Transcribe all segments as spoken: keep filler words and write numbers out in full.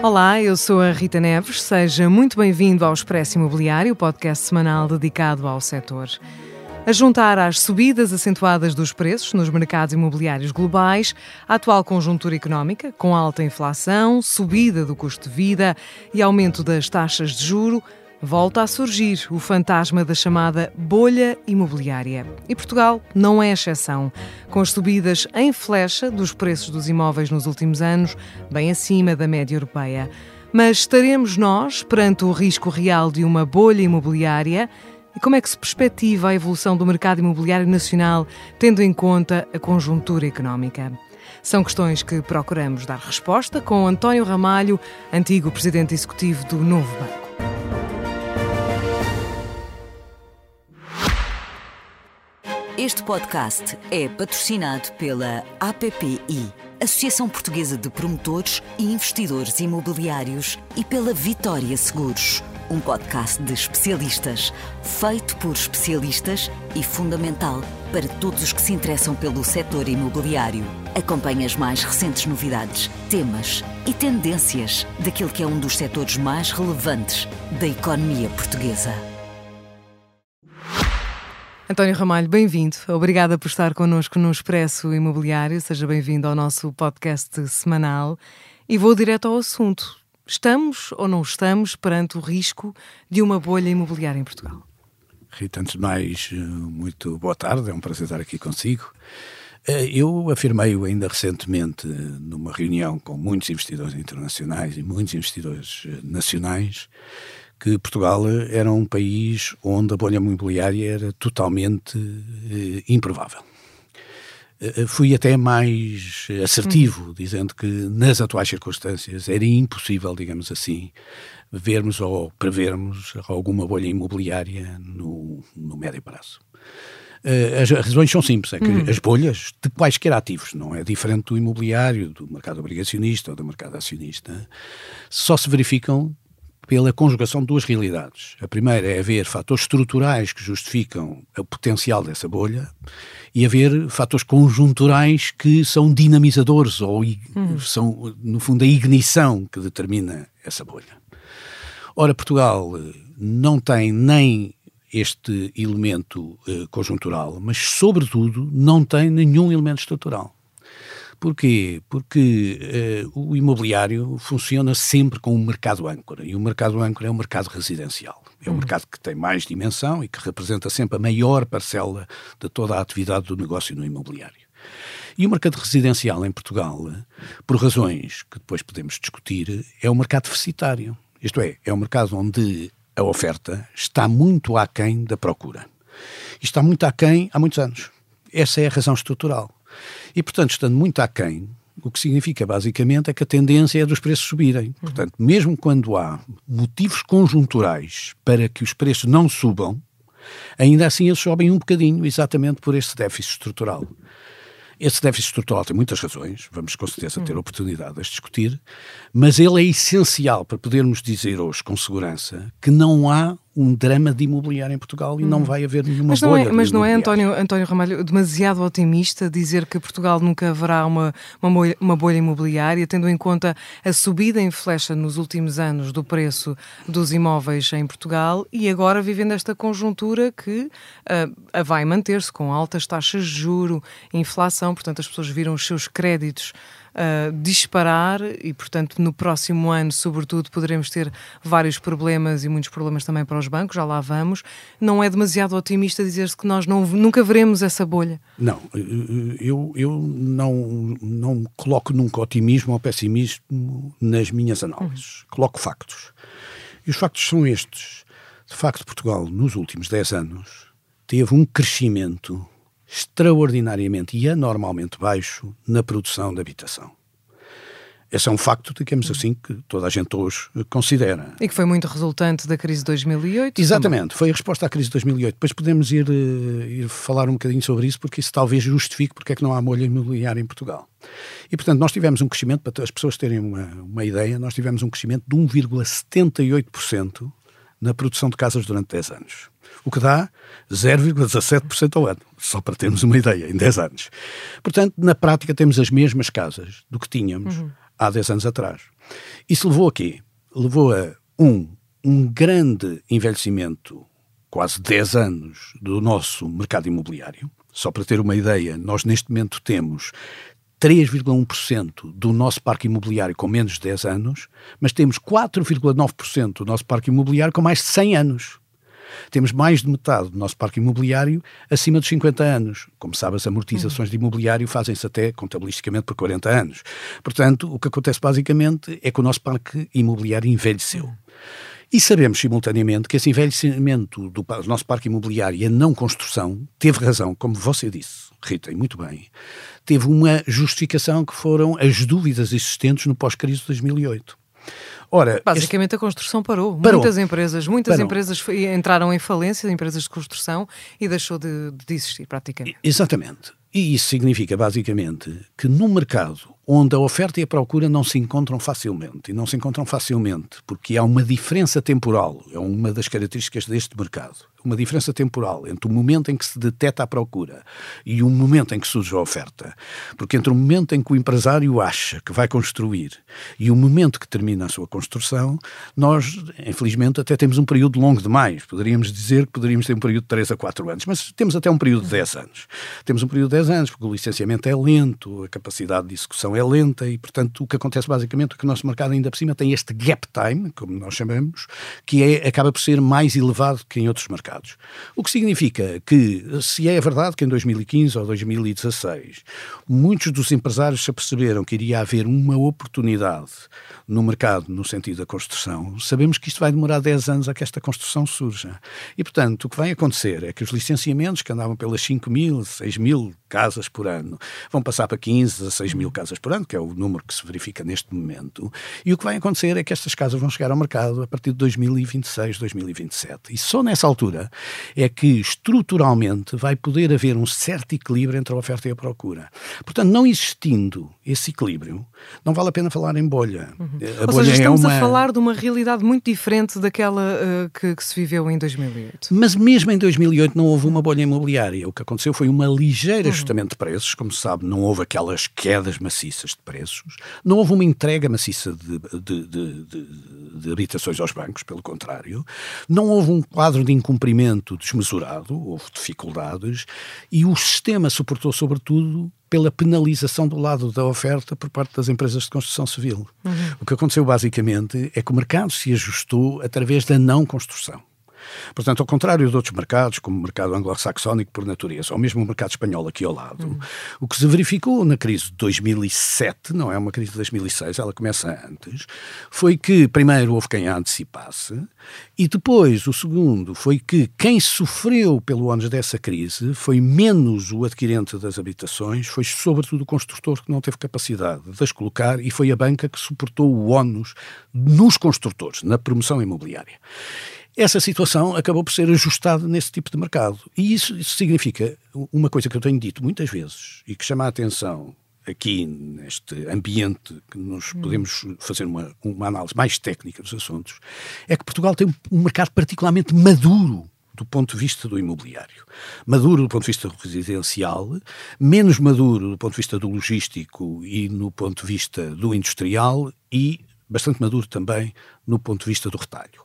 Olá, eu sou a Rita Neves. Seja muito bem-vindo ao Expresso Imobiliário, podcast semanal dedicado ao setor. A juntar às subidas acentuadas dos preços nos mercados imobiliários globais, a atual conjuntura económica, com alta inflação, subida do custo de vida e aumento das taxas de juro, volta a surgir o fantasma da chamada bolha imobiliária. E Portugal não é exceção. Com as subidas em flecha dos preços dos imóveis nos últimos anos, bem acima da média europeia. Mas estaremos nós perante o risco real de uma bolha imobiliária? E como é que se perspectiva a evolução do mercado imobiliário nacional, tendo em conta a conjuntura económica? São questões que procuramos dar resposta com António Ramalho, antigo presidente executivo do Novo Banco. Este podcast é patrocinado pela A P P I, Associação Portuguesa de Promotores e Investidores Imobiliários, e pela Vitória Seguros, um podcast de especialistas, feito por especialistas e fundamental para todos os que se interessam pelo setor imobiliário. Acompanhe as mais recentes novidades, temas e tendências daquele que é um dos setores mais relevantes da economia portuguesa. António Ramalho, bem-vindo. Obrigada por estar connosco no Expresso Imobiliário. Seja bem-vindo ao nosso podcast semanal. E vou direto ao assunto. Estamos ou não estamos perante o risco de uma bolha imobiliária em Portugal? Rita, antes de mais, muito boa tarde. É um prazer estar aqui consigo. Eu afirmei ainda recentemente, numa reunião com muitos investidores internacionais e muitos investidores nacionais, que Portugal era um país onde a bolha imobiliária era totalmente eh, improvável. Eh, fui até mais assertivo, hum. dizendo que nas atuais circunstâncias era impossível, digamos assim, vermos ou prevermos alguma bolha imobiliária no, no médio prazo. Eh, as razões são simples, é que hum. as bolhas de quaisquer ativos, não é diferente do imobiliário, do mercado obrigacionista ou do mercado acionista, só se verificam pela conjugação de duas realidades. A primeira é haver fatores estruturais que justificam o potencial dessa bolha e haver fatores conjunturais que são dinamizadores ou hum. são, no fundo, a ignição que determina essa bolha. Ora, Portugal não tem nem este elemento eh, conjuntural, mas, sobretudo, não tem nenhum elemento estrutural. Porquê? Porque eh, o imobiliário funciona sempre com um mercado âncora, e o mercado âncora é um mercado residencial. É um uhum. mercado que tem mais dimensão e que representa sempre a maior parcela de toda a atividade do negócio no imobiliário. E o mercado residencial em Portugal, por razões que depois podemos discutir, é um mercado deficitário. Isto é, é um mercado onde a oferta está muito aquém da procura. E está muito aquém há muitos anos. Essa é a razão estrutural. E, portanto, estando muito aquém, o que significa basicamente é que a tendência é dos preços subirem. Uhum. Portanto, mesmo quando há motivos conjunturais para que os preços não subam, ainda assim eles sobem um bocadinho, exatamente por este déficit estrutural. Esse déficit estrutural tem muitas razões, vamos com certeza ter a oportunidade de as discutir, mas ele é essencial para podermos dizer hoje com segurança que não há um drama de imobiliário em Portugal e hum. não vai haver nenhuma mas bolha é, Mas não é, António, António Ramalho, demasiado otimista dizer que Portugal nunca haverá uma, uma, bolha, uma bolha imobiliária, tendo em conta a subida em flecha nos últimos anos do preço dos imóveis em Portugal e agora vivendo esta conjuntura que uh, vai manter-se com altas taxas de juro, inflação, portanto as pessoas viram os seus créditos Uh, disparar e, portanto, no próximo ano, sobretudo, poderemos ter vários problemas e muitos problemas também para os bancos, já lá vamos. Não é demasiado otimista dizer-se que nós não, nunca veremos essa bolha? Não, eu, eu não, não coloco nunca otimismo ou pessimismo nas minhas análises. Uhum. Coloco factos. E os factos são estes. De facto, Portugal, nos últimos dez anos, teve um crescimento extraordinariamente e anormalmente baixo na produção de habitação. Esse é um facto, digamos assim, que toda a gente hoje considera. E que foi muito resultante da crise de dois mil e oito. Exatamente, também. Foi a resposta à crise de dois mil e oito. Depois podemos ir, ir falar um bocadinho sobre isso, porque isso talvez justifique porque é que não há bolha imobiliária em Portugal. E, portanto, nós tivemos um crescimento, para as pessoas terem uma, uma ideia, nós tivemos um crescimento de um vírgula setenta e oito por cento na produção de casas durante dez anos, o que dá zero vírgula dezassete por cento ao ano, só para termos uma ideia, em dez anos. Portanto, na prática temos as mesmas casas do que tínhamos uhum. há dez anos atrás. Isso levou a quê? Levou a um, um grande envelhecimento, quase dez anos, do nosso mercado imobiliário. Só para ter uma ideia, nós neste momento temos três vírgula um por cento do nosso parque imobiliário com menos de dez anos, mas temos quatro vírgula nove por cento do nosso parque imobiliário com mais de cem anos. Temos mais de metade do nosso parque imobiliário acima dos cinquenta anos. Como sabe, as amortizações uhum. de imobiliário fazem-se até, contabilisticamente, por quarenta anos. Portanto, o que acontece basicamente é que o nosso parque imobiliário envelheceu. E sabemos, simultaneamente, que esse envelhecimento do, do nosso parque imobiliário e a não construção teve razão, como você disse, Rita, e muito bem, teve uma justificação que foram as dúvidas existentes no pós-crise de dois mil e oito. Ora, basicamente este... a construção parou. parou. Muitas empresas, muitas parou. empresas entraram em falência, empresas de construção, e deixou de, de existir praticamente. Exatamente. E isso significa basicamente que num mercado onde a oferta e a procura não se encontram facilmente, e não se encontram facilmente porque há uma diferença temporal, é uma das características deste mercado, uma diferença temporal entre o momento em que se deteta a procura e o momento em que surge a oferta. Porque entre o momento em que o empresário acha que vai construir e o momento que termina a sua construção, nós, infelizmente, até temos um período longo demais. Poderíamos dizer que poderíamos ter um período de três a quatro anos, mas temos até um período de dez anos. Temos um período de dez anos porque o licenciamento é lento, a capacidade de execução é lenta e, portanto, o que acontece basicamente é que o nosso mercado ainda por cima tem este gap time, como nós chamamos, que é, acaba por ser mais elevado que em outros mercados. O que significa que, se é verdade que em dois mil e quinze ou dois mil e dezasseis muitos dos empresários se aperceberam que iria haver uma oportunidade no mercado no sentido da construção, sabemos que isto vai demorar dez anos a que esta construção surja. E, portanto, o que vai acontecer é que os licenciamentos que andavam pelas cinco mil, seis mil casas por ano vão passar para quinze a seis mil casas por ano, que é o número que se verifica neste momento. E o que vai acontecer é que estas casas vão chegar ao mercado a partir de dois mil e vinte e seis, dois mil e vinte e sete. E só nessa altura é que estruturalmente vai poder haver um certo equilíbrio entre a oferta e a procura. Portanto, não existindo esse equilíbrio, não vale a pena falar em bolha. Uhum. A Ou bolha seja, estamos é uma... a falar de uma realidade muito diferente daquela uh, que, que se viveu em dois mil e oito. Mas mesmo em dois mil e oito não houve uma bolha imobiliária. O que aconteceu foi uma ligeira ajustamento uhum. de preços. Como se sabe, não houve aquelas quedas maciças de preços. Não houve uma entrega maciça de, de, de, de, de habitações aos bancos, pelo contrário. Não houve um quadro de incumprimento desmesurado, houve dificuldades, e o sistema suportou sobretudo pela penalização do lado da oferta por parte das empresas de construção civil. Uhum. O que aconteceu basicamente é que o mercado se ajustou através da não construção. Portanto, ao contrário de outros mercados, como o mercado anglo-saxónico por natureza, ou mesmo o mercado espanhol aqui ao lado, uhum. o que se verificou na crise de dois mil e sete, não é uma crise de dois mil e seis, ela começa antes, foi que primeiro houve quem a antecipasse, e depois o segundo foi que quem sofreu pelo ônus dessa crise foi menos o adquirente das habitações, foi sobretudo o construtor que não teve capacidade de as colocar, e foi a banca que suportou o ônus nos construtores, na promoção imobiliária. Essa situação acabou por ser ajustada nesse tipo de mercado. E isso, isso significa uma coisa que eu tenho dito muitas vezes e que chama a atenção aqui neste ambiente que nós podemos fazer uma, uma análise mais técnica dos assuntos, é que Portugal tem um mercado particularmente maduro do ponto de vista do imobiliário. Maduro do ponto de vista residencial, menos maduro do ponto de vista do logístico e no ponto de vista do industrial e bastante maduro também no ponto de vista do retalho.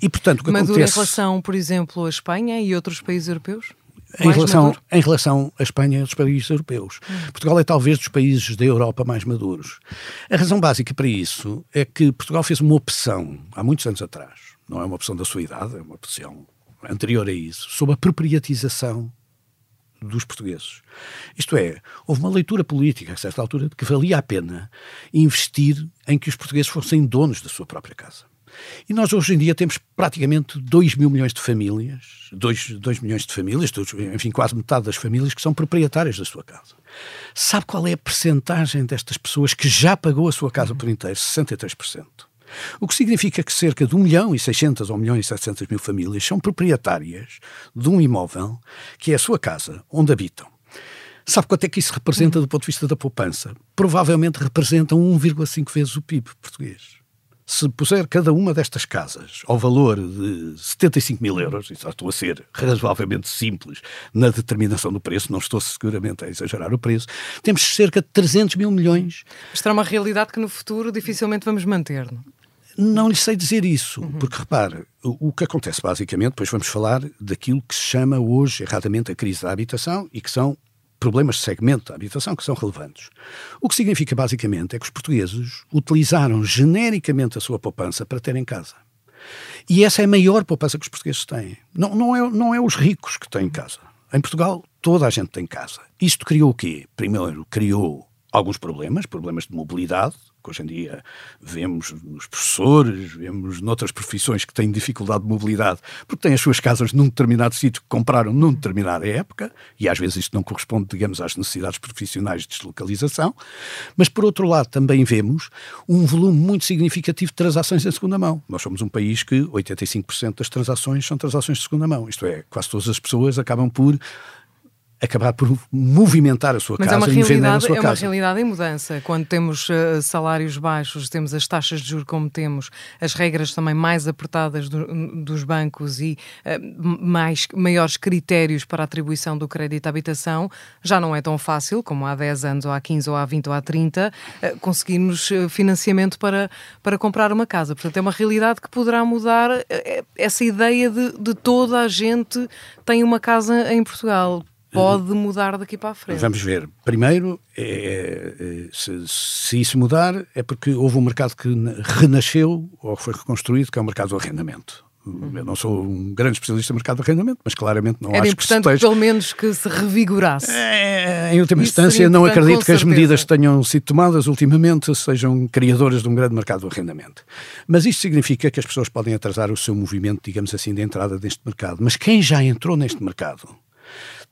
E, portanto, o que maduro acontece... em relação, por exemplo, à Espanha e outros países europeus? Em relação, em relação à Espanha e aos países europeus. Hum. Portugal é talvez dos países da Europa mais maduros. A razão básica para isso é que Portugal fez uma opção, há muitos anos atrás, não é uma opção da sua idade, é uma opção anterior a isso, sobre a proprietização dos portugueses. Isto é, houve uma leitura política, a certa altura, de que valia a pena investir em que os portugueses fossem donos da sua própria casa. E nós hoje em dia temos praticamente dois mil milhões de famílias, dois milhões de famílias, dois, enfim, quase metade das famílias que são proprietárias da sua casa. Sabe qual é a percentagem destas pessoas que já pagou a sua casa por inteiro? sessenta e três por cento. O que significa que cerca de um milhão e seiscentas ou um milhão e setecentas mil famílias são proprietárias de um imóvel que é a sua casa, onde habitam. Sabe quanto é que isso representa do ponto de vista da poupança? Provavelmente representa um vírgula cinco vezes o P I B português. se puser cada uma destas casas ao valor de setenta e cinco mil euros, e só estou a ser razoavelmente simples na determinação do preço, não estou seguramente a exagerar o preço, temos cerca de trezentos mil milhões. Mas será uma realidade que no futuro dificilmente vamos manter, não? Não lhe sei dizer isso, uhum. porque, repare, o, o que acontece basicamente, depois vamos falar daquilo que se chama hoje, erradamente, a crise da habitação, e que são problemas de segmento da habitação que são relevantes. O que significa, basicamente, é que os portugueses utilizaram genericamente a sua poupança para terem casa. E essa é a maior poupança que os portugueses têm. Não, não, é, não é os ricos que têm casa. Em Portugal, toda a gente tem casa. Isto criou o quê? Primeiro, criou alguns problemas, problemas de mobilidade, que hoje em dia vemos nos professores, vemos noutras profissões que têm dificuldade de mobilidade, porque têm as suas casas num determinado sítio que compraram num determinada época, e às vezes isto não corresponde, digamos, às necessidades profissionais de deslocalização, mas por outro lado também vemos um volume muito significativo de transações em segunda mão. Nós somos um país que oitenta e cinco por cento das transações são transações de segunda mão, isto é, quase todas as pessoas acabam por acabar por movimentar a sua Mas casa é e vender a sua é casa. É uma realidade em mudança. Quando temos uh, salários baixos, temos as taxas de juros como temos, as regras também mais apertadas do, dos bancos e uh, mais, maiores critérios para a atribuição do crédito à habitação, já não é tão fácil como há dez anos, ou há quinze, ou há vinte, ou há trinta, uh, conseguirmos financiamento para, para comprar uma casa. Portanto, é uma realidade que poderá mudar uh, essa ideia de, de toda a gente tem uma casa em Portugal. Pode mudar daqui para a frente. Vamos ver. Primeiro, é, é, se, se isso mudar, é porque houve um mercado que renasceu ou foi reconstruído, que é o mercado do arrendamento. Hum. Eu não sou um grande especialista no mercado do arrendamento, mas claramente não Era acho que se Era importante, pelo menos, que se revigorasse. É, em última isso instância, não acredito que certeza. As medidas que tenham sido tomadas ultimamente sejam criadoras de um grande mercado do arrendamento. Mas isto significa que as pessoas podem atrasar o seu movimento, digamos assim, de entrada neste mercado. Mas quem já entrou neste mercado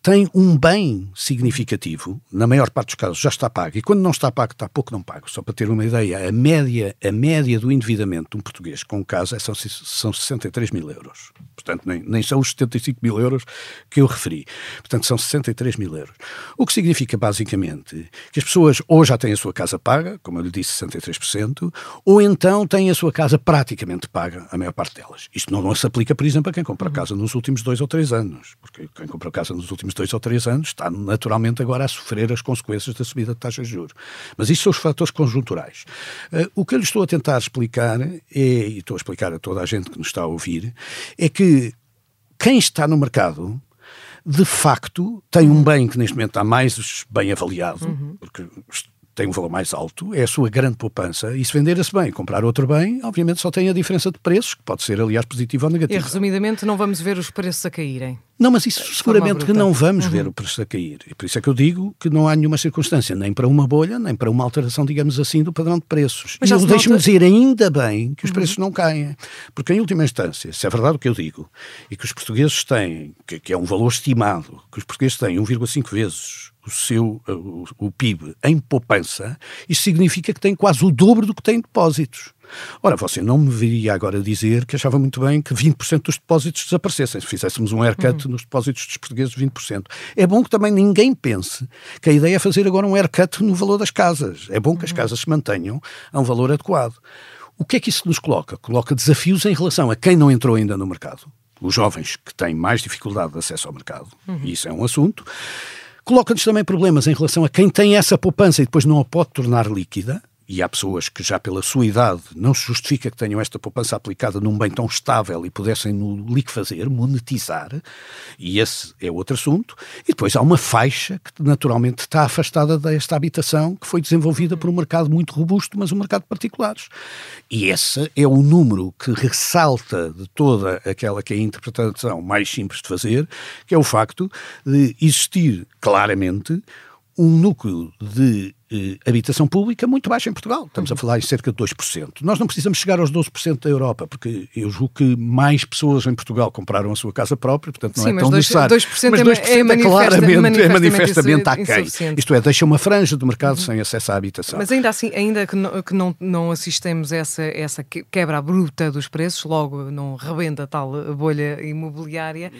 tem um bem significativo, na maior parte dos casos já está pago, e quando não está pago está pouco não pago. Só para ter uma ideia, a média, a média do endividamento de um português com casa são, são sessenta e três mil euros. Portanto, nem, nem são os setenta e cinco mil euros que eu referi. Portanto, são sessenta e três mil euros. O que significa, basicamente, que as pessoas ou já têm a sua casa paga, como eu lhe disse, sessenta e três por cento, ou então têm a sua casa praticamente paga, a maior parte delas. Isto não, não se aplica, por exemplo, a quem compra casa nos últimos dois ou três anos, porque quem compra casa nos últimos dois ou três anos, está naturalmente agora a sofrer as consequências da subida de taxas de juros. Mas isto são os fatores conjunturais. Uh, o que eu lhe estou a tentar explicar, é, e estou a explicar a toda a gente que nos está a ouvir, é que quem está no mercado, de facto, tem um bem que neste momento está mais bem avaliado, uhum. porque tem um valor mais alto, é a sua grande poupança, e se vender esse bem, comprar outro bem, obviamente só tem a diferença de preços, que pode ser, aliás, positiva ou negativa. E, resumidamente, não vamos ver os preços a caírem. Não, mas isso seguramente que não vamos uhum. ver o preço a cair. E por isso é que eu digo que não há nenhuma circunstância, nem para uma bolha, nem para uma alteração, digamos assim, do padrão de preços. Mas e deixe-me dizer, ainda bem que os uhum. preços não caem. Porque em última instância, se é verdade o que eu digo, e que os portugueses têm, que, que é um valor estimado, que os portugueses têm um vírgula cinco vezes o seu o, o P I B em poupança, isso significa que têm quase o dobro do que têm em depósitos. Ora, você não me viria agora dizer que achava muito bem que vinte por cento dos depósitos desaparecessem, se fizéssemos um haircut uhum. nos depósitos dos portugueses de vinte por cento. É bom que também ninguém pense que a ideia é fazer agora um haircut no valor das casas. É bom que as casas se mantenham a um valor adequado. O que é que isso nos coloca? Coloca desafios em relação a quem não entrou ainda no mercado. Os jovens que têm mais dificuldade de acesso ao mercado, uhum. e isso é um assunto. Coloca-nos também problemas em relação a quem tem essa poupança e depois não a pode tornar líquida. E há pessoas que já pela sua idade não se justifica que tenham esta poupança aplicada num bem tão estável e pudessem no liquefazer, monetizar, e esse é outro assunto. E depois há uma faixa que naturalmente está afastada desta habitação que foi desenvolvida por um mercado muito robusto, mas um mercado de particulares. E esse é o número que ressalta de toda aquela que é a interpretação mais simples de fazer, que é o facto de existir claramente um núcleo de eh, habitação pública muito baixo em Portugal. Estamos a falar em cerca de dois por cento. Nós não precisamos chegar aos doze por cento da Europa, porque eu julgo que mais pessoas em Portugal compraram a sua casa própria, portanto não Sim, é tão necessário. Sim, mas dois por cento é, é, é claramente, manifestamente, é manifestamente aquém. Isto é, deixa uma franja do mercado uhum. sem acesso à habitação. Mas ainda assim, ainda que não, que não, não assistemos a essa, essa quebra bruta dos preços, logo não rebenta tal bolha imobiliária.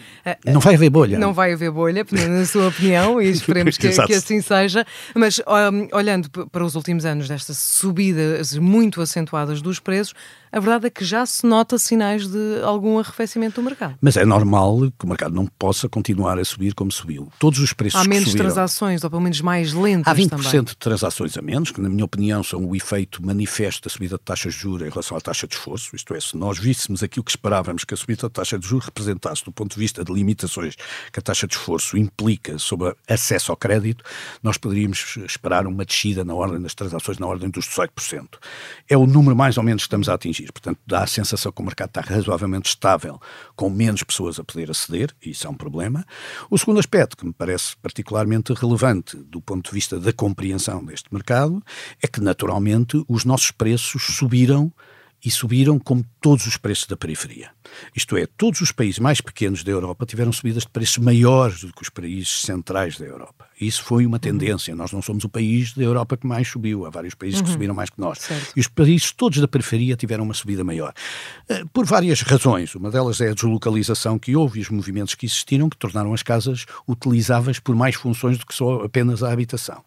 Não vai haver bolha. Não vai haver bolha, na sua opinião, e esperemos que, que assim seja. Mas um, olhando para os últimos anos destas subidas muito acentuadas dos preços, a verdade é que já se nota sinais de algum arrefecimento do mercado. Mas é normal que o mercado não possa continuar a subir como subiu. Todos os preços que subiram... Há menos transações, ou pelo menos mais lentas também. Há vinte por cento também. de transações a menos, que na minha opinião são o efeito manifesto da subida de taxa de juros em relação à taxa de esforço. Isto é, se nós víssemos aquilo que esperávamos que a subida de taxa de juros representasse do ponto de vista de limitações que a taxa de esforço implica sobre acesso ao crédito, nós poderíamos esperar uma descida na ordem das transações na ordem dos dezoito por cento. É o número mais ou menos que estamos a atingir. Portanto, dá a sensação que o mercado está razoavelmente estável, com menos pessoas a poder aceder, e isso é um problema. O segundo aspecto, que me parece particularmente relevante do ponto de vista da compreensão deste mercado, é que naturalmente os nossos preços subiram e subiram como todos os preços da periferia. Isto é, todos os países mais pequenos da Europa tiveram subidas de preços maiores do que os países centrais da Europa. Isso foi uma tendência. Nós não somos o país da Europa que mais subiu. Há vários países uhum. que subiram mais que nós. Certo. E os países todos da periferia tiveram uma subida maior. Por várias razões. Uma delas é a deslocalização que houve e os movimentos que existiram que tornaram as casas utilizáveis por mais funções do que só apenas a habitação.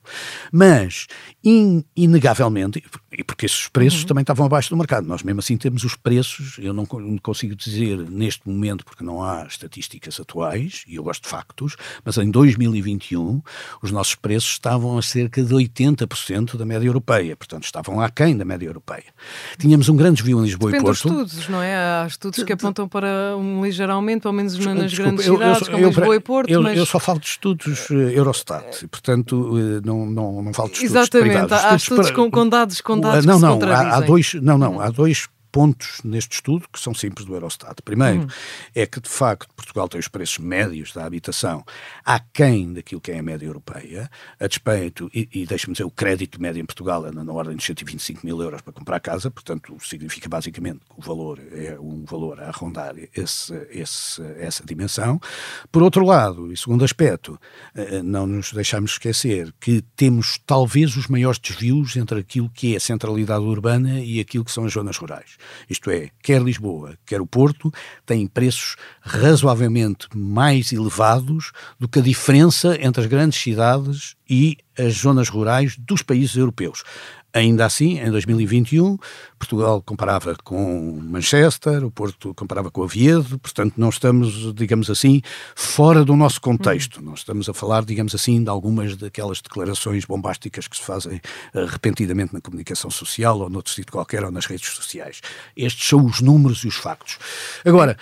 Mas, in, inegavelmente, e porque esses preços uhum. também estavam abaixo do mercado. Nós mesmo assim temos os preços, eu não consigo dizer neste momento porque não há estatísticas atuais, e eu gosto de factos, mas em dois mil e vinte e um os nossos preços estavam a cerca de oitenta por cento da média europeia, portanto estavam aquém da média europeia. Tínhamos um grande desvio em Lisboa Depende e Porto. Depende dos estudos, não é? Há estudos que apontam para um ligeiro aumento, ao menos desculpa, nas grandes eu, cidades, eu, eu, como eu, Lisboa e Porto. Eu, mas... eu só falo de estudos Eurostat, portanto não, não, não falo de estudos Exatamente, privados. Exatamente, há estudos, estudos para... com dados, com dados não, que não, se contradizem. Há, há dois, não, não, há dois pontos neste estudo que são simples do Eurostat. Primeiro, uhum. é que de facto Portugal tem os preços médios da habitação aquém daquilo que é a média europeia, a despeito, e, e deixe-me dizer, o crédito médio em Portugal é na, na ordem de cento e vinte e cinco mil euros para comprar casa, portanto significa basicamente que o valor é um valor a arrondar esse, esse, essa dimensão. Por outro lado, e segundo aspecto, não nos deixamos esquecer que temos talvez os maiores desvios entre aquilo que é a centralidade urbana e aquilo que são as zonas rurais. Isto é, quer Lisboa, quer o Porto, têm preços razoavelmente mais elevados do que a diferença entre as grandes cidades e as zonas rurais dos países europeus. Ainda assim, em dois mil e vinte e um, Portugal comparava com Manchester, o Porto comparava com Oviedo, portanto não estamos, digamos assim, fora do nosso contexto. Uhum. Não estamos a falar, digamos assim, de algumas daquelas declarações bombásticas que se fazem uh, repetidamente na comunicação social ou noutro sítio qualquer ou nas redes sociais. Estes são os números e os factos. Agora...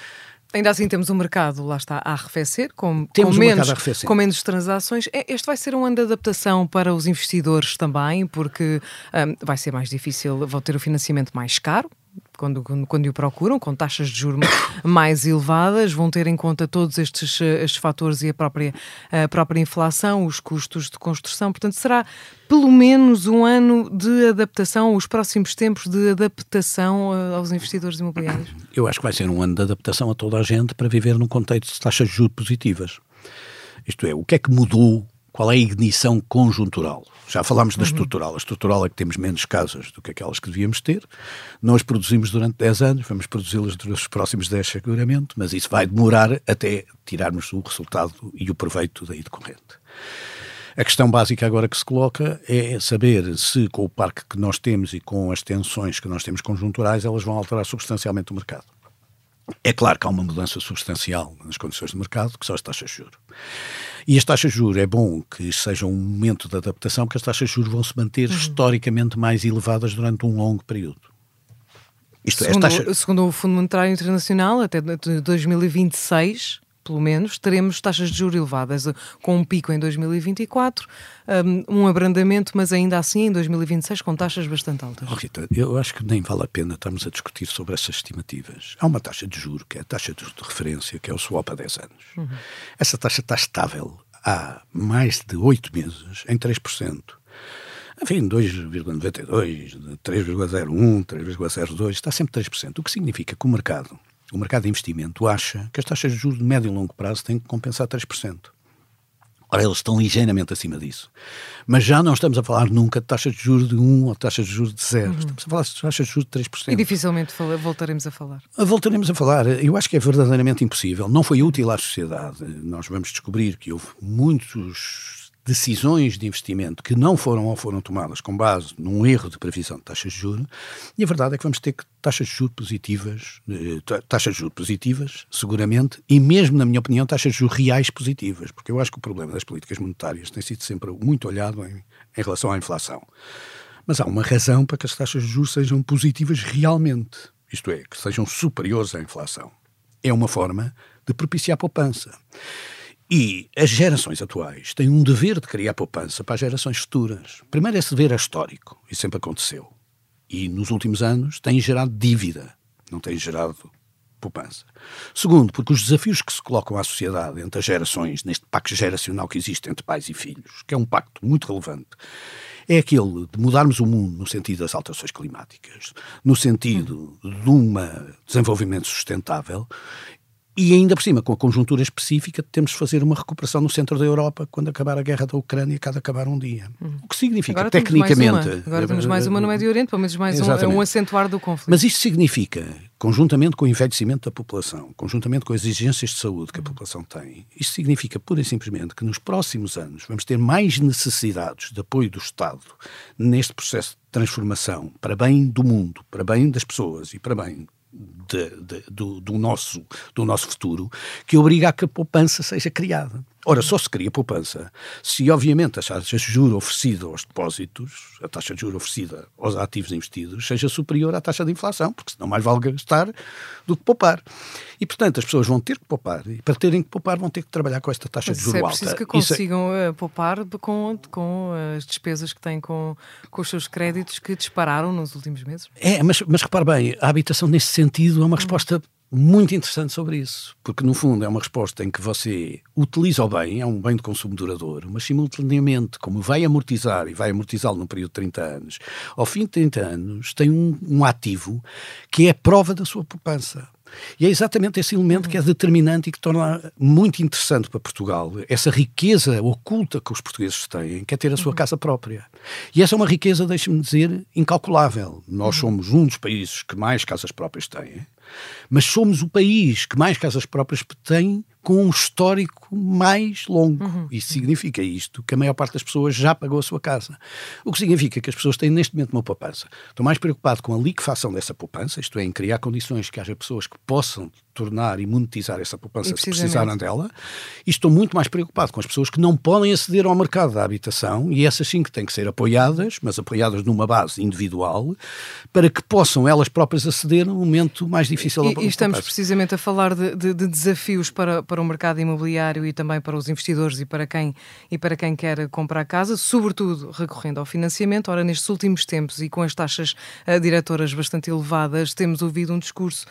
Ainda assim temos um mercado, lá está, a arrefecer, com, com, menos, arrefecer. com menos transações. Este vai ser um ano de adaptação para os investidores também, porque um, vai ser mais difícil, vão ter o financiamento mais caro. Quando, quando, quando o procuram, com taxas de juros mais elevadas, vão ter em conta todos estes, estes fatores e a própria, a própria inflação, os custos de construção. Portanto, será pelo menos um ano de adaptação, os próximos tempos de adaptação aos investidores imobiliários? Eu acho que vai ser um ano de adaptação a toda a gente para viver num contexto de taxas de juros positivas. Isto é, o que é que mudou? Qual é a ignição conjuntural? Já falámos da estrutural. A estrutural é que temos menos casas do que aquelas que devíamos ter. Nós produzimos durante dez anos, vamos produzi-las durante os próximos dez seguramente, mas isso vai demorar até tirarmos o resultado e o proveito daí decorrente. A questão básica agora que se coloca é saber se com o parque que nós temos e com as tensões que nós temos conjunturais, elas vão alterar substancialmente o mercado. É claro que há uma mudança substancial nas condições do mercado, que são as taxas de juros. E as taxas de juros, é bom que seja um momento de adaptação, porque as taxas de juros vão se manter uhum. historicamente mais elevadas durante um longo período. Isto segundo, é, taxa... segundo o Fundo Monetário Internacional, até dois mil e vinte e seis, pelo menos, teremos taxas de juros elevadas, com um pico em dois mil e vinte e quatro, um abrandamento, mas ainda assim em dois mil e vinte e seis com taxas bastante altas. Oh, Rita, eu acho que nem vale a pena estarmos a discutir sobre essas estimativas. Há uma taxa de juros, que é a taxa de referência, que é o swap a dez anos. Uhum. Essa taxa está estável há mais de oito meses em três por cento. Enfim, dois vírgula noventa e dois por cento, três vírgula zero um por cento, três vírgula zero dois por cento, está sempre três por cento, o que significa que o mercado O mercado de investimento acha que as taxas de juros de médio e longo prazo têm que compensar três por cento. Ora, eles estão ligeiramente acima disso. Mas já não estamos a falar nunca de taxas de juros de um ou taxas de juros de zero. Uhum. Estamos a falar de taxas de juros de três por cento. E dificilmente voltaremos a falar. Voltaremos a falar. Eu acho que é verdadeiramente impossível. Não foi útil à sociedade. Nós vamos descobrir que houve muitos... decisões de investimento que não foram ou foram tomadas com base num erro de previsão de taxas de juros, e a verdade é que vamos ter que taxas de juros positivas, taxas de juros positivas, seguramente, e mesmo, na minha opinião, taxas de juros reais positivas, porque eu acho que o problema das políticas monetárias tem sido sempre muito olhado em, em relação à inflação. Mas há uma razão para que as taxas de juros sejam positivas realmente, isto é, que sejam superiores à inflação. É uma forma de propiciar poupança. E as gerações atuais têm um dever de criar poupança para as gerações futuras. Primeiro, esse dever é histórico, e sempre aconteceu. E nos últimos anos tem gerado dívida, não tem gerado poupança. Segundo, porque os desafios que se colocam à sociedade entre as gerações, neste pacto geracional que existe entre pais e filhos, que é um pacto muito relevante, é aquele de mudarmos o mundo no sentido das alterações climáticas, no sentido de um desenvolvimento sustentável, e ainda por cima, com a conjuntura específica, temos de fazer uma recuperação no centro da Europa quando acabar a guerra da Ucrânia, que há de acabar um dia. Hum. O que significa, agora tecnicamente... Temos agora temos mais uma no Médio Oriente, pelo menos mais um, um acentuar do conflito. Mas isto significa, conjuntamente com o envelhecimento da população, conjuntamente com as exigências de saúde que a população tem, isto significa, pura e simplesmente, que nos próximos anos vamos ter mais necessidades de apoio do Estado neste processo de transformação para bem do mundo, para bem das pessoas e para bem... De, de, do, do, nosso, do nosso futuro, que obriga a que a poupança seja criada. Ora, só se cria poupança se, obviamente, a taxa de juros oferecida aos depósitos, a taxa de juros oferecida aos ativos investidos, seja superior à taxa de inflação, porque senão mais vale gastar do que poupar. E, portanto, as pessoas vão ter que poupar, e para terem que poupar vão ter que trabalhar com esta taxa de juros alta. Mas é preciso que consigam é... poupar com, com as despesas que têm com, com os seus créditos, que dispararam nos últimos meses. É, mas, mas repare bem, a habitação nesse sentido é uma resposta... muito interessante sobre isso, porque no fundo é uma resposta em que você utiliza o bem, é um bem de consumo duradouro, mas simultaneamente, como vai amortizar, e vai amortizá-lo num período de trinta anos, ao fim de trinta anos tem um, um ativo que é a prova da sua poupança. E é exatamente esse elemento que é determinante e que torna muito interessante para Portugal essa riqueza oculta que os portugueses têm, que é ter a sua casa própria. E essa é uma riqueza, deixe-me dizer, incalculável. Nós somos um dos países que mais casas próprias têm, mas somos o país que mais casas próprias tem com um histórico mais longo. Uhum. Isso significa isto, que a maior parte das pessoas já pagou a sua casa. O que significa que as pessoas têm neste momento uma poupança. Estou mais preocupado com a liquefação dessa poupança, isto é, em criar condições que haja pessoas que possam tornar e monetizar essa poupança se precisarem dela. E estou muito mais preocupado com as pessoas que não podem aceder ao mercado da habitação, e essas sim que têm que ser apoiadas, mas apoiadas numa base individual, para que possam elas próprias aceder no momento mais difícil da poupança. E estamos precisamente a falar de, de, de desafios para, para o mercado imobiliário e também para os investidores e para quem, e para quem quer comprar casa, sobretudo recorrendo ao financiamento. Ora, nestes últimos tempos e com as taxas uh, diretoras bastante elevadas, temos ouvido um discurso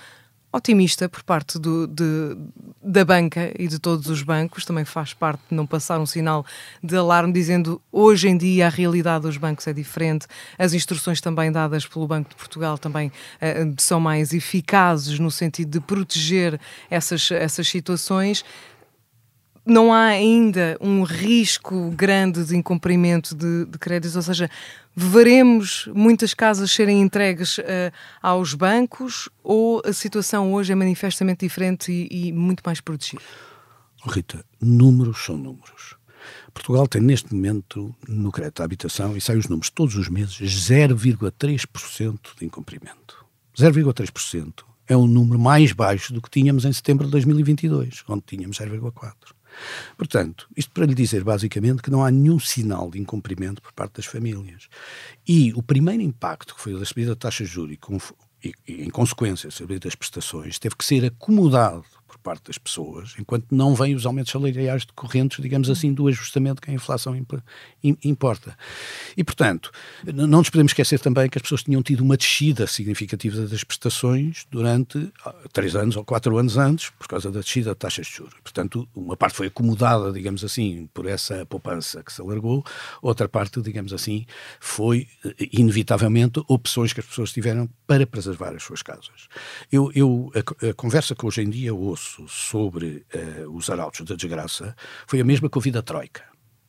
otimista por parte do, de, da banca e de todos os bancos. Também faz parte de não passar um sinal de alarme, dizendo hoje em dia a realidade dos bancos é diferente, as instruções também dadas pelo Banco de Portugal também uh, são mais eficazes no sentido de proteger essas, essas situações. Não há ainda um risco grande de incumprimento de, de créditos, ou seja, veremos muitas casas serem entregues uh, aos bancos, ou a situação hoje é manifestamente diferente e, e muito mais protegida? Rita, números são números. Portugal tem neste momento no crédito à habitação, e saem os números todos os meses, zero vírgula três por cento de incumprimento. zero vírgula três por cento é um número mais baixo do que tínhamos em setembro de dois mil e vinte e dois, onde tínhamos zero vírgula quatro por cento. Portanto, isto para lhe dizer basicamente que não há nenhum sinal de incumprimento por parte das famílias. E o primeiro impacto, que foi o da subida da taxa de juros e, e em consequência a subida das prestações, teve que ser acomodado por parte das pessoas, enquanto não vêm os aumentos salariais decorrentes, digamos assim, do ajustamento que a inflação importa. E, portanto, não nos podemos esquecer também que as pessoas tinham tido uma descida significativa das prestações durante três anos ou quatro anos antes, por causa da descida de taxas de juros. Portanto, uma parte foi acomodada, digamos assim, por essa poupança que se alargou, outra parte, digamos assim, foi, inevitavelmente, opções que as pessoas tiveram para preservar as suas casas. Eu, eu a, a conversa que hoje em dia ouço sobre uh, os arautos da desgraça foi a mesma que ouvi da Troika.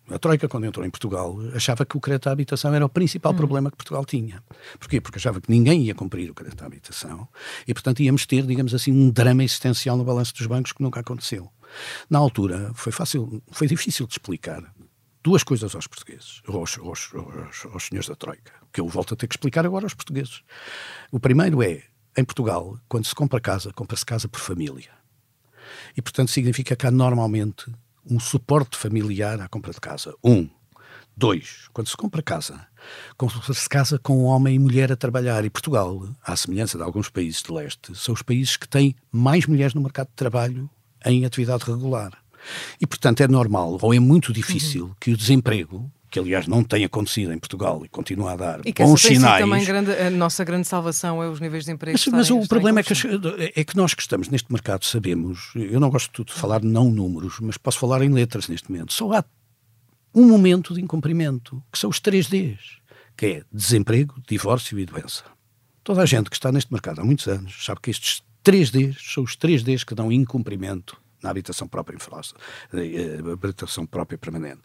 A Troika, quando entrou em Portugal, achava que o crédito à habitação era o principal hum. problema que Portugal tinha. Porquê? Porque achava que ninguém ia cumprir o crédito à habitação e, portanto, íamos ter, digamos assim, um drama existencial no balanço dos bancos que nunca aconteceu. Na altura, foi fácil, foi difícil de explicar. duas coisas aos portugueses, aos, aos, aos, aos senhores da Troika, que eu volto a ter que explicar agora aos portugueses. O primeiro é, em Portugal, quando se compra casa, compra-se casa por família. E, portanto, significa que há normalmente um suporte familiar à compra de casa. Um. Dois, quando se compra casa, compra-se casa com homem e mulher a trabalhar. E Portugal, à semelhança de alguns países de leste, são os países que têm mais mulheres no mercado de trabalho em atividade regular. E, portanto, é normal, ou é muito difícil, uhum. que o desemprego, que aliás não tem acontecido em Portugal e continua a dar e que bons sinais. Também grande, a nossa grande salvação é os níveis de emprego. Mas, mas o problema é que, é que nós que estamos neste mercado sabemos, eu não gosto de falar não números, mas posso falar em letras neste momento, só há um momento de incumprimento, que são os três Dês, que é desemprego, divórcio e doença. Toda a gente que está neste mercado há muitos anos sabe que estes três Dês são os três Dês que dão incumprimento na habitação própria em habitação própria permanente.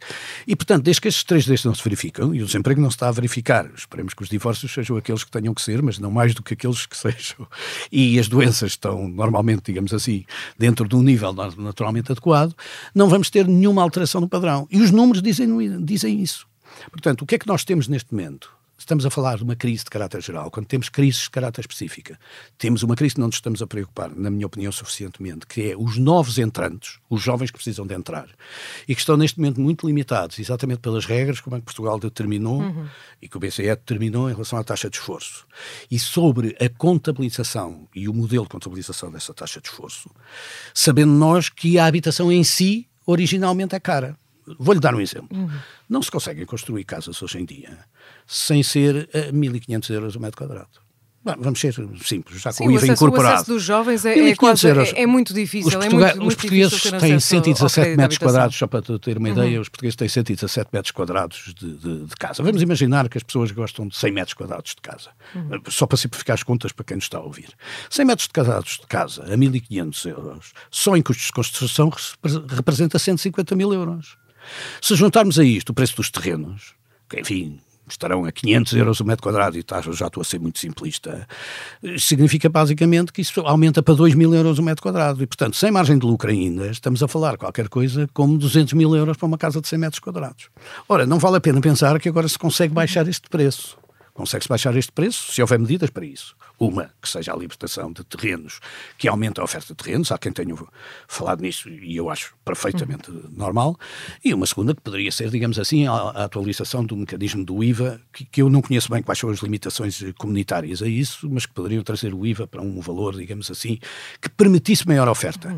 E, portanto, desde que estes três destes não se verificam, e o desemprego não se está a verificar, esperemos que os divórcios sejam aqueles que tenham que ser, mas não mais do que aqueles que sejam, e as doenças estão normalmente, digamos assim, dentro de um nível naturalmente adequado, não vamos ter nenhuma alteração no padrão. E os números dizem, dizem isso. Portanto, o que é que nós temos neste momento? Estamos a falar de uma crise de caráter geral, quando temos crises de caráter específica. Temos uma crise que não nos estamos a preocupar, na minha opinião, suficientemente, que é os novos entrantes, os jovens que precisam de entrar, e que estão neste momento muito limitados, exatamente pelas regras que o Banco de Portugal determinou, uhum. e que o B C E determinou em relação à taxa de esforço. E sobre a contabilização e o modelo de contabilização dessa taxa de esforço, sabendo nós que a habitação em si, originalmente, é cara. Vou-lhe dar um exemplo. Uhum. Não se conseguem construir casas hoje em dia sem ser a mil e quinhentos euros o metro quadrado. Bom, vamos ser simples, já com o I V A incorporado. O acesso dos jovens é, é, quase, é, é muito difícil. Os, Portuga- é muito, os muito portugueses difícil têm cento e dezassete metros quadrados, só para ter uma uhum. ideia, os portugueses têm cento e dezassete metros quadrados de, de, de casa. Vamos imaginar que as pessoas gostam de cem metros quadrados de casa, uhum. só para simplificar as contas para quem nos está a ouvir. cem metros quadrados de casa a mil e quinhentos euros, só em custos de construção, representa cento e cinquenta mil euros. Se juntarmos a isto o preço dos terrenos, que enfim, estarão a quinhentos euros o metro quadrado, e tá, já estou a ser muito simplista, significa basicamente que isso aumenta para dois mil euros o metro quadrado, e portanto, sem margem de lucro ainda, estamos a falar qualquer coisa como duzentos mil euros para uma casa de cem metros quadrados. Ora, não vale a pena pensar que agora se consegue baixar este preço. Consegue-se baixar este preço se houver medidas para isso. Uma, que seja a libertação de terrenos, que aumenta a oferta de terrenos, há quem tenha falado nisso e eu acho perfeitamente uhum. normal, e uma segunda que poderia ser, digamos assim, a, a atualização do mecanismo do I V A, que, que eu não conheço bem quais são as limitações comunitárias a isso, mas que poderiam trazer o I V A para um valor, digamos assim, que permitisse maior oferta. Uhum.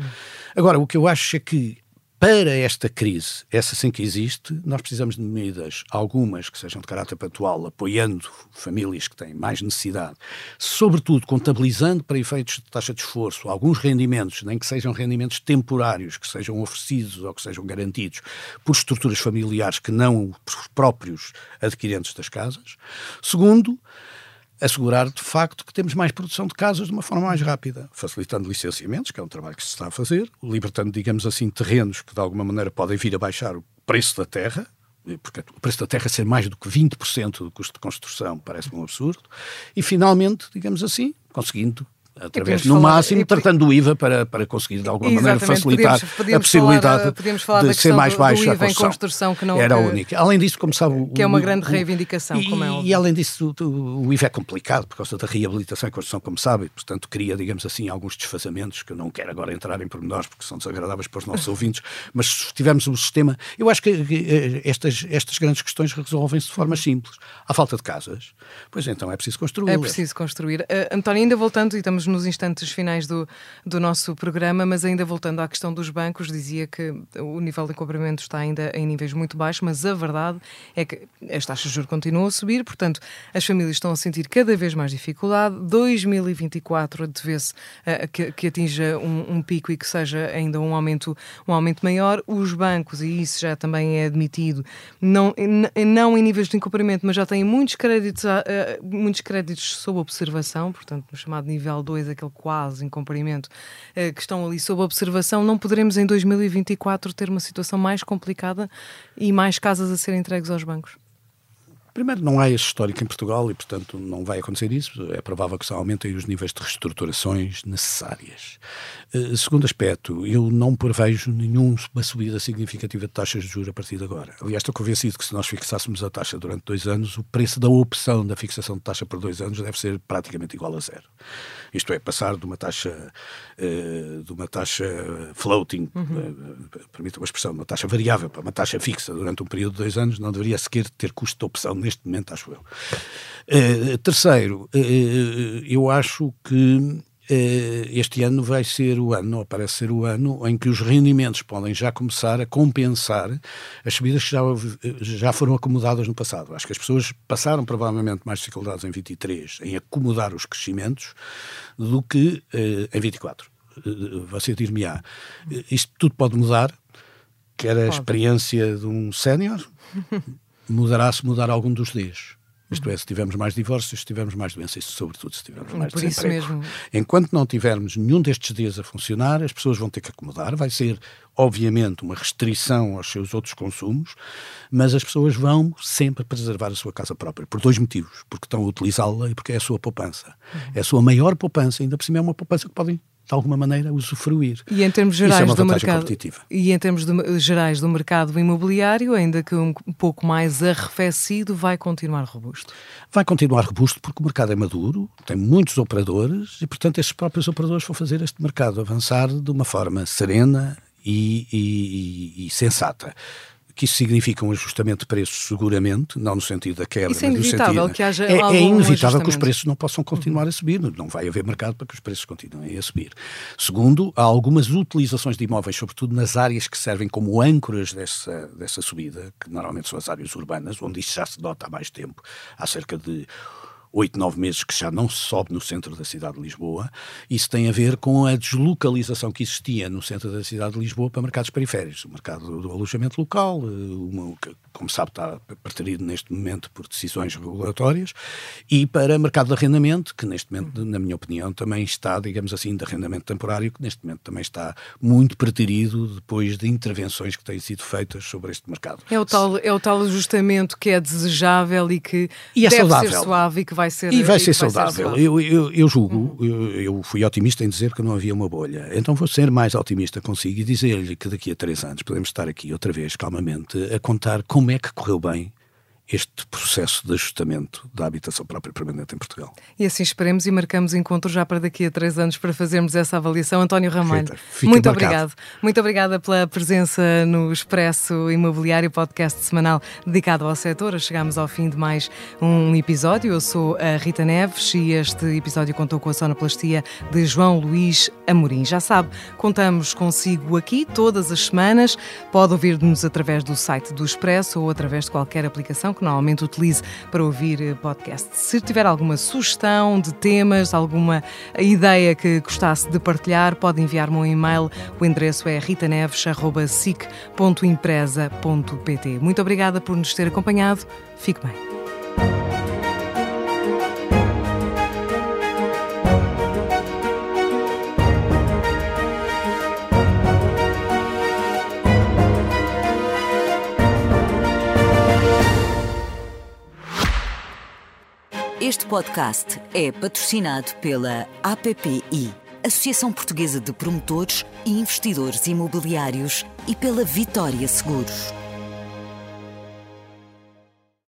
Agora, o que eu acho é que para esta crise, essa sim que existe, nós precisamos de medidas, algumas que sejam de caráter pontual, apoiando famílias que têm mais necessidade, sobretudo contabilizando para efeitos de taxa de esforço alguns rendimentos, nem que sejam rendimentos temporários, que sejam oferecidos ou que sejam garantidos por estruturas familiares que não os próprios adquirentes das casas. Segundo, assegurar de facto que temos mais produção de casas de uma forma mais rápida, facilitando licenciamentos, que é um trabalho que se está a fazer, libertando, digamos assim, terrenos que de alguma maneira podem vir a baixar o preço da terra, porque o preço da terra ser mais do que vinte por cento do custo de construção parece-me um absurdo, e finalmente, digamos assim, conseguindo através, no falar, máximo, e, tratando o I V A para, para conseguir, de alguma maneira, facilitar podíamos, podíamos a possibilidade falar, podíamos falar de ser mais baixo a construção. Que não, era a única. Além disso, como sabe... Que o, é uma grande reivindicação, e, como é óbvio. E, além disso, o, o I V A é complicado por causa da reabilitação e construção, como sabe, e, portanto, cria, digamos assim, alguns desfazamentos, que eu não quero agora entrar em pormenores, porque são desagradáveis para os nossos ouvintes, mas se tivermos um sistema... Eu acho que estas, estas grandes questões resolvem-se de forma simples. Há falta de casas, pois então é preciso construir. É preciso construir. Uh, António, ainda voltando, e estamos nos instantes finais do, do nosso programa, mas ainda voltando à questão dos bancos, dizia que o nível de incumprimento está ainda em níveis muito baixos, mas a verdade é que as taxas de juros continuam a subir, portanto, as famílias estão a sentir cada vez mais dificuldade. dois mil e vinte e quatro deve-se uh, que, que atinja um, um pico e que seja ainda um aumento, um aumento maior. Os bancos, e isso já também é admitido, não, n- não em níveis de incumprimento, mas já têm muitos créditos, uh, muitos créditos sob observação, portanto, no chamado nível dois, aquele quase incumprimento, que estão ali sob observação. Não poderemos em dois mil e vinte e quatro ter uma situação mais complicada e mais casas a serem entregues aos bancos? Primeiro, não há esse histórico em Portugal e, portanto, não vai acontecer isso. É provável que só aumentem os níveis de reestruturações necessárias. Uh, segundo aspecto, eu não prevejo nenhuma subida significativa de taxas de juros a partir de agora. Aliás, estou convencido que se nós fixássemos a taxa durante dois anos, o preço da opção da fixação de taxa por dois anos deve ser praticamente igual a zero. Isto é, passar de uma taxa, uh, de uma taxa floating, uhum. uh, permita uma expressão, de uma taxa variável para uma taxa fixa durante um período de dois anos, não deveria sequer ter custo de opção neste momento, acho eu. Uh, terceiro, uh, eu acho que este ano vai ser o ano, ou parece ser o ano, em que os rendimentos podem já começar a compensar as subidas que já, já foram acomodadas no passado. Acho que as pessoas passaram provavelmente mais dificuldades em vinte e três em acomodar os crescimentos do que eh, em vinte e quatro. Você dir-me-á, isto tudo pode mudar, quer a experiência de um sénior, mudará-se mudar algum dos dias. Isto é, se tivermos mais divórcios, se tivermos mais doenças, sobretudo se tivermos mais Por desemprego. Isso mesmo. Enquanto não tivermos nenhum destes dias a funcionar, as pessoas vão ter que acomodar. Vai ser, obviamente, uma restrição aos seus outros consumos, mas as pessoas vão sempre preservar a sua casa própria, por dois motivos. Porque estão a utilizá-la e porque é a sua poupança. Uhum. É a sua maior poupança, ainda por cima é uma poupança que podem, de alguma maneira, usufruir. E em termos gerais, isso é uma vantagem do mercado, competitiva. E em termos de, gerais do mercado imobiliário, ainda que um pouco mais arrefecido, vai continuar robusto? Vai continuar robusto porque o mercado é maduro, tem muitos operadores e, portanto, estes próprios operadores vão fazer este mercado avançar de uma forma serena e, e, e, e sensata. Que isso significa um ajustamento de preços, seguramente, não no sentido da queda, mas no sentido... Isso é inevitável que haja algum ajustamento. É inevitável que os preços não possam continuar a subir, não vai haver mercado para que os preços continuem a subir. Segundo, há algumas utilizações de imóveis, sobretudo nas áreas que servem como âncoras dessa, dessa subida, que normalmente são as áreas urbanas, onde isso já se nota há mais tempo, há cerca de oito, nove meses que já não se sobe no centro da cidade de Lisboa. Isso tem a ver com a deslocalização que existia no centro da cidade de Lisboa para mercados periféricos. O mercado do alojamento local, uma, como sabe, está preterido neste momento por decisões regulatórias, e para o mercado de arrendamento, que neste momento, na minha opinião, também está, digamos assim, de arrendamento temporário, que neste momento também está muito preterido depois de intervenções que têm sido feitas sobre este mercado. É o tal, é o tal ajustamento que é desejável e que e é deve saudável. Ser suave e que vai Ser, e vai ser saudável. Vai ser eu, eu, eu julgo, uhum. eu, eu fui otimista em dizer que não havia uma bolha. Então vou ser mais otimista consigo e dizer-lhe que daqui a três anos podemos estar aqui outra vez, calmamente, a contar como é que correu bem este processo de ajustamento da habitação própria permanente em Portugal. E assim esperemos e marcamos encontro já para daqui a três anos para fazermos essa avaliação. António Ramalho, muito obrigado. Muito obrigada pela presença no Expresso Imobiliário, podcast semanal dedicado ao setor. Chegámos ao fim de mais um episódio. Eu sou a Rita Neves e este episódio contou com a sonoplastia de João Luís Amorim. Já sabe, contamos consigo aqui todas as semanas. Pode ouvir-nos através do site do Expresso ou através de qualquer aplicação que normalmente utilize para ouvir podcast. Se tiver alguma sugestão de temas, alguma ideia que gostasse de partilhar, pode enviar-me um e-mail. O endereço é rita neves arroba sic ponto empresa ponto pt. Muito obrigada por nos ter acompanhado. Fique bem. Este podcast é patrocinado pela A P P I, Associação Portuguesa de Promotores e Investidores Imobiliários, e pela Vitória Seguros.